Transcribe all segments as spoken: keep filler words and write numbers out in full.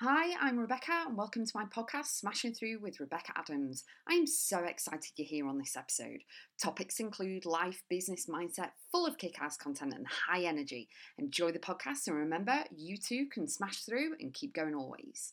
Hi, I'm Rebecca and welcome to my podcast, Smashing Through with Rebecca Adams. I am so excited you're here on this episode. Topics include life, business, mindset, full of kick-ass content and high energy. Enjoy the podcast and remember, you too can smash through and keep going always.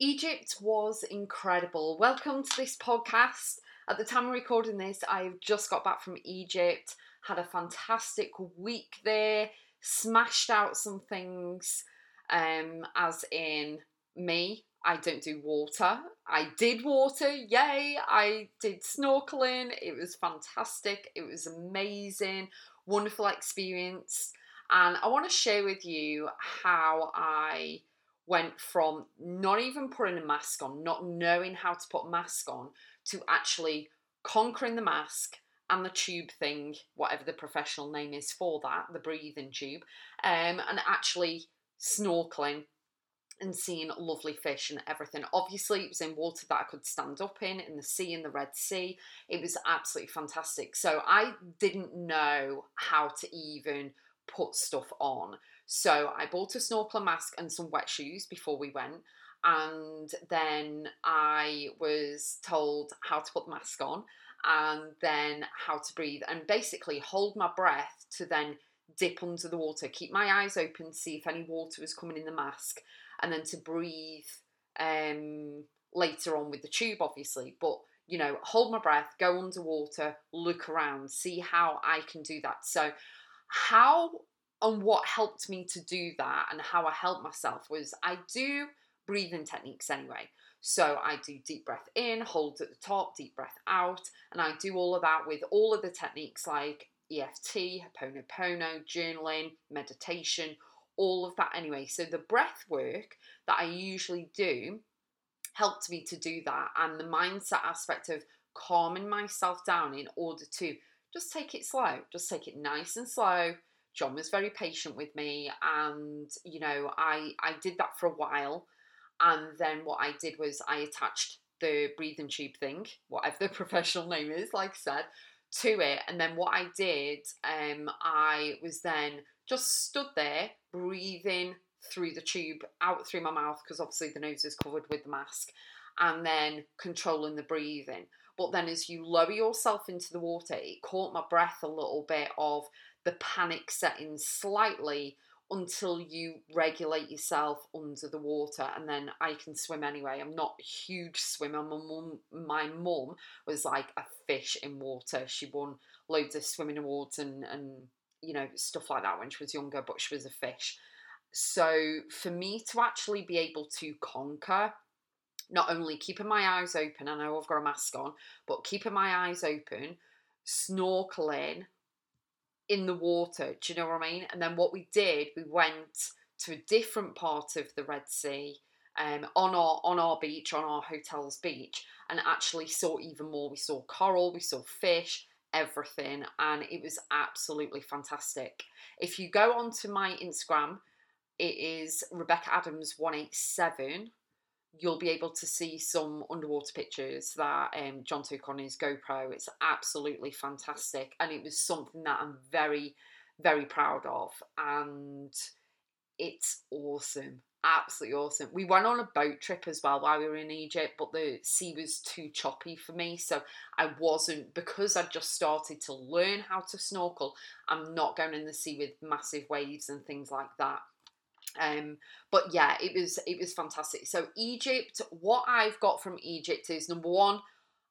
Egypt was incredible. Welcome to this podcast. At the time of recording this, I've just got back from Egypt, had a fantastic week there, smashed out some things, um, as in me. I don't do water. I did water, yay! I did snorkeling. It was fantastic. It was amazing, wonderful experience. And I want to share with you how I went from not even putting a mask on, not knowing how to put a mask on, to actually conquering the mask and the tube thing, whatever the professional name is for that, the breathing tube, um, and actually snorkeling and seeing lovely fish and everything. Obviously, it was in water that I could stand up in, in the sea, in the Red Sea. It was absolutely fantastic. So I didn't know how to even put stuff on. So I bought a snorkeling mask and some wet shoes before we went, and then I was told how to put the mask on and then how to breathe and basically hold my breath to then dip under the water, keep my eyes open, see if any water was coming in the mask, and then to breathe um, later on with the tube, obviously. But you know, hold my breath, go underwater, look around, see how I can do that. So how and what helped me to do that and how I helped myself was I do breathing techniques anyway. So I do deep breath in, hold at the top, deep breath out. And I do all of that with all of the techniques like E F T, Ho'oponopono, journaling, meditation, all of that anyway. So the breath work that I usually do helped me to do that. And the mindset aspect of calming myself down in order to just take it slow, just take it nice and slow. John was very patient with me, and you know, I, I did that for a while, and then what I did was I attached the breathing tube thing, whatever the professional name is, like I said, to it. And then what I did, um, I was then just stood there breathing through the tube, out through my mouth, because obviously the nose is covered with the mask, and then controlling the breathing. But then as you lower yourself into the water, it caught my breath a little bit of the panic setting slightly until you regulate yourself under the water. And then I can swim anyway. I'm not a huge swimmer. My mum, my mum was like a fish in water. She won loads of swimming awards and, and, you know, stuff like that when she was younger, but she was a fish. So for me to actually be able to conquer not only keeping my eyes open, I know I've got a mask on, but keeping my eyes open, snorkeling in the water, do you know what I mean? And then what we did, we went to a different part of the Red Sea, um, on our on our beach, on our hotel's beach, and actually saw even more. We saw coral, we saw fish, everything, and it was absolutely fantastic. If you go onto my Instagram, it is Rebecca Adams one eight seven, you'll be able to see some underwater pictures that um, John took on his GoPro. It's absolutely fantastic. And it was something that I'm very, very proud of. And it's awesome. Absolutely awesome. We went on a boat trip as well while we were in Egypt, but the sea was too choppy for me. So I wasn't, because I just started to learn how to snorkel, I'm not going in the sea with massive waves and things like that. Um, but yeah, it was, it was fantastic. So Egypt, what I've got from Egypt is, number one,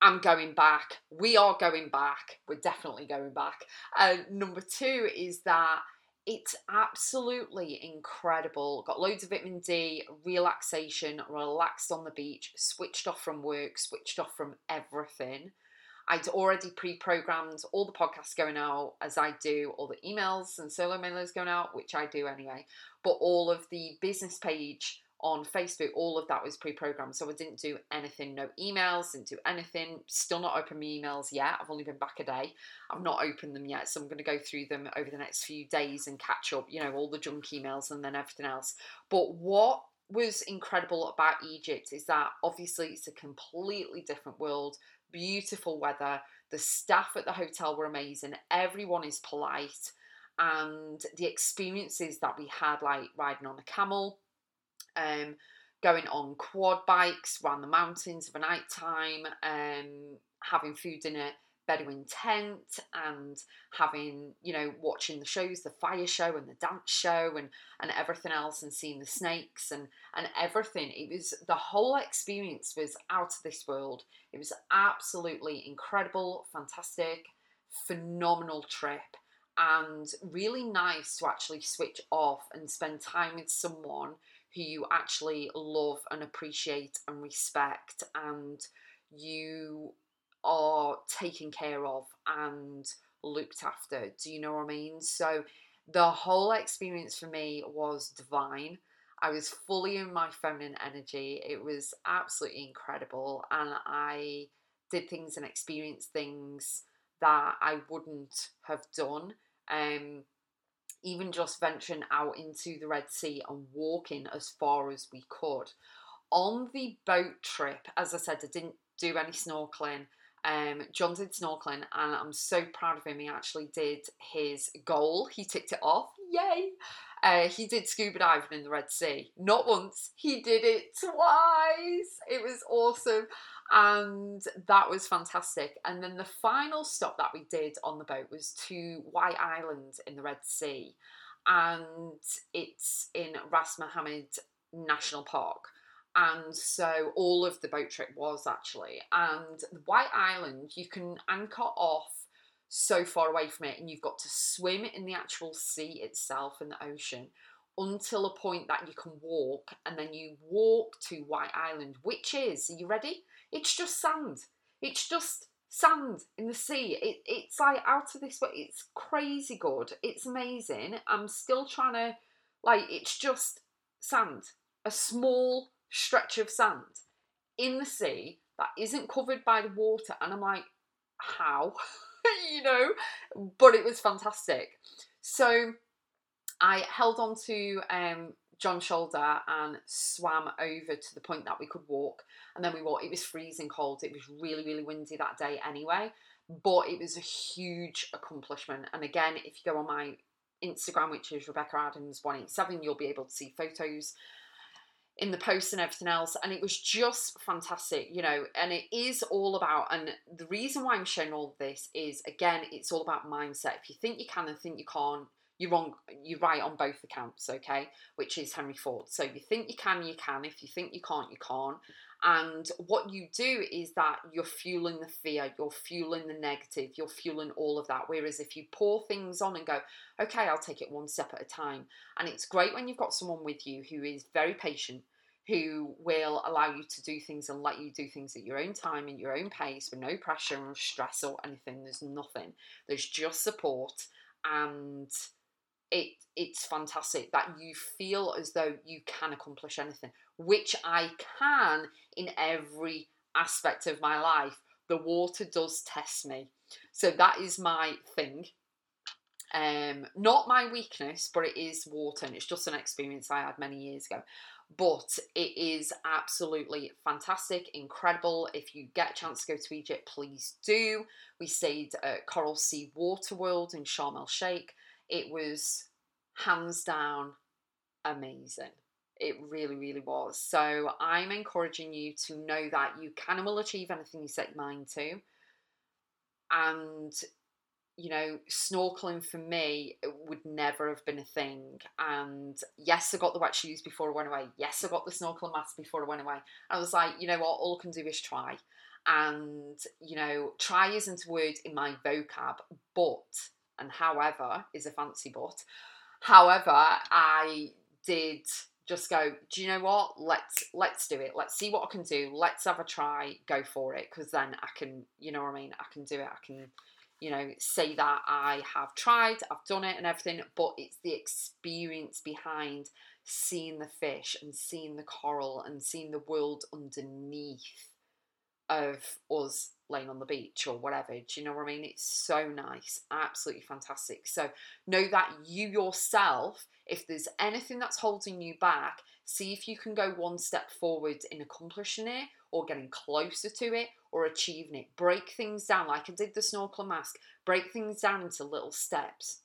I'm going back. We are going back. We're definitely going back. Uh, number two is that it's absolutely incredible. Got loads of vitamin D, relaxation, relaxed on the beach, switched off from work, switched off from everything. I'd already pre-programmed all the podcasts going out as I do, all the emails and solo mailers going out, which I do anyway, but all of the business page on Facebook, all of that was pre-programmed. So I didn't do anything, no emails, didn't do anything. Still not opened my emails yet. I've only been back a day. I've not opened them yet. So I'm going to go through them over the next few days and catch up, you know, all the junk emails and then everything else. But what was incredible about Egypt is that obviously it's a completely different world, beautiful weather. The staff at the hotel were amazing. Everyone is polite. And the experiences that we had, like riding on a camel, um, going on quad bikes around the mountains of a night time, um, having food in a Bedouin tent and having, you know, watching the shows, the fire show and the dance show and, and everything else, and seeing the snakes and, and everything. It was, the whole experience was out of this world. It was absolutely incredible, fantastic, phenomenal trip. And really nice to actually switch off and spend time with someone who you actually love and appreciate and respect, and you are taken care of and looked after. Do you know what I mean? So the whole experience for me was divine. I was fully in my feminine energy. It was absolutely incredible. And I did things and experienced things that I wouldn't have done. Um, even just venturing out into the Red Sea and walking as far as we could. On the boat trip, as I said, I didn't do any snorkeling. Um, John did snorkeling, and I'm so proud of him. He actually did his goal. He ticked it off. Yay! Uh, he did scuba diving in the Red Sea. Not once. He did it twice. It was awesome. And that was fantastic. And then the final stop that we did on the boat was to White Island in the Red Sea. And it's in Ras Mohammed National Park. And so all of the boat trip was actually. And White Island, you can anchor off so far away from it, and you've got to swim in the actual sea itself in the ocean until a point that you can walk, and then you walk to White Island, which is, are you ready? It's just sand. It's just sand in the sea. It, it's like out of this world. It's crazy good. It's amazing. I'm still trying to, like, it's just sand. A small stretch of sand in the sea that isn't covered by the water. And I'm like, how? You know, but it was fantastic. So I held on to um, John's shoulder and swam over to the point that we could walk. And then we walked. It was freezing cold. It was really, really windy that day anyway. But it was a huge accomplishment. And again, if you go on my Instagram, which is Rebecca Adams one eight seven, you'll be able to see photos in the posts and everything else, and it was just fantastic, you know. And it is all about, and the reason why I'm sharing all this is, again, it's all about mindset. If you think you can and think you can't, you're wrong, you're right on both accounts, okay, which is Henry Ford. So you think you can, you can. If you think you can't, you can't. And what you do is that you're fueling the fear, you're fueling the negative, you're fueling all of that. Whereas if you pour things on and go, okay, I'll take it one step at a time. And it's great when you've got someone with you who is very patient, who will allow you to do things and let you do things at your own time, in your own pace, with no pressure or stress or anything. There's nothing. There's just support. And It it's fantastic that you feel as though you can accomplish anything, which I can in every aspect of my life. The water does test me. So that is my thing. Um, not my weakness, but it is water, and it's just an experience I had many years ago. But it is absolutely fantastic, incredible. If you get a chance to go to Egypt, please do. We stayed at Coral Sea Water World in Sharm El Sheikh. It was hands down amazing. It really, really was. So I'm encouraging you to know that you can and will achieve anything you set your mind to. And, you know, snorkeling for me, it would never have been a thing. And yes, I got the wet shoes before I went away. Yes, I got the snorkeling mask before I went away. I was like, you know what, all I can do is try. And, you know, try isn't a word in my vocab, but... and however is a fancy but. However, I did just go, do you know what? Let's let's do it. Let's see what I can do. Let's have a try. Go for it. Because then I can, you know what I mean? I can do it. I can, you know, say that I have tried, I've done it and everything. But it's the experience behind seeing the fish and seeing the coral and seeing the world underneath of us laying on the beach or whatever. Do you know what I mean? It's so nice, absolutely fantastic. So know that you yourself, if there's anything that's holding you back, see if you can go one step forward in accomplishing it or getting closer to it or achieving it. Break things down, like I did the snorkel mask, break things down into little steps,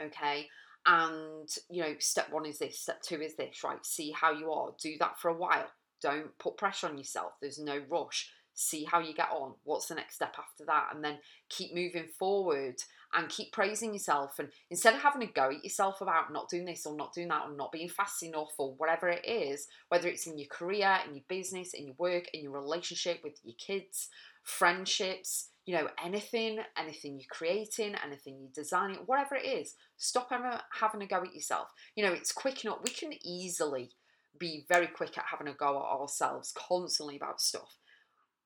okay? And, you know, step one is this, step two is this, right? See how you are. Do that for a while. Don't put pressure on yourself. There's no rush. See how you get on. What's the next step after that? And then keep moving forward and keep praising yourself. And instead of having a go at yourself about not doing this or not doing that or not being fast enough or whatever it is, whether it's in your career, in your business, in your work, in your relationship with your kids, friendships, you know, anything, anything you're creating, anything you're designing, whatever it is, stop ever having a go at yourself. You know, it's quick enough. We can easily be very quick at having a go at ourselves constantly about stuff.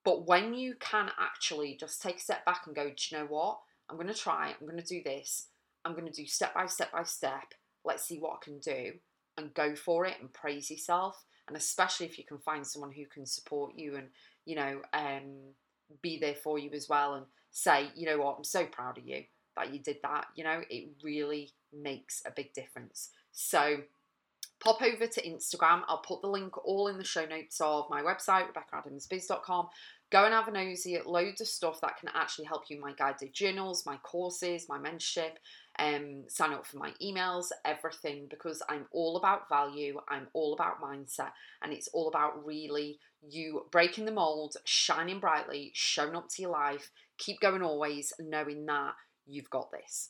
But when you can actually just take a step back and go, do you know what? I'm going to try. I'm going to do this. I'm going to do step by step by step. Let's see what I can do, and go for it and praise yourself. And especially if you can find someone who can support you and, you know, um, be there for you as well and say, you know what, I'm so proud of you that you did that. You know, it really makes a big difference. So pop over to Instagram. I'll put the link all in the show notes of my website, rebecca adams biz dot com. Go and have a nosy at loads of stuff that can actually help you. My guided journals, my courses, my mentorship, um, sign up for my emails, everything, because I'm all about value. I'm all about mindset, and it's all about really you breaking the mold, shining brightly, showing up to your life. Keep going always, knowing that you've got this.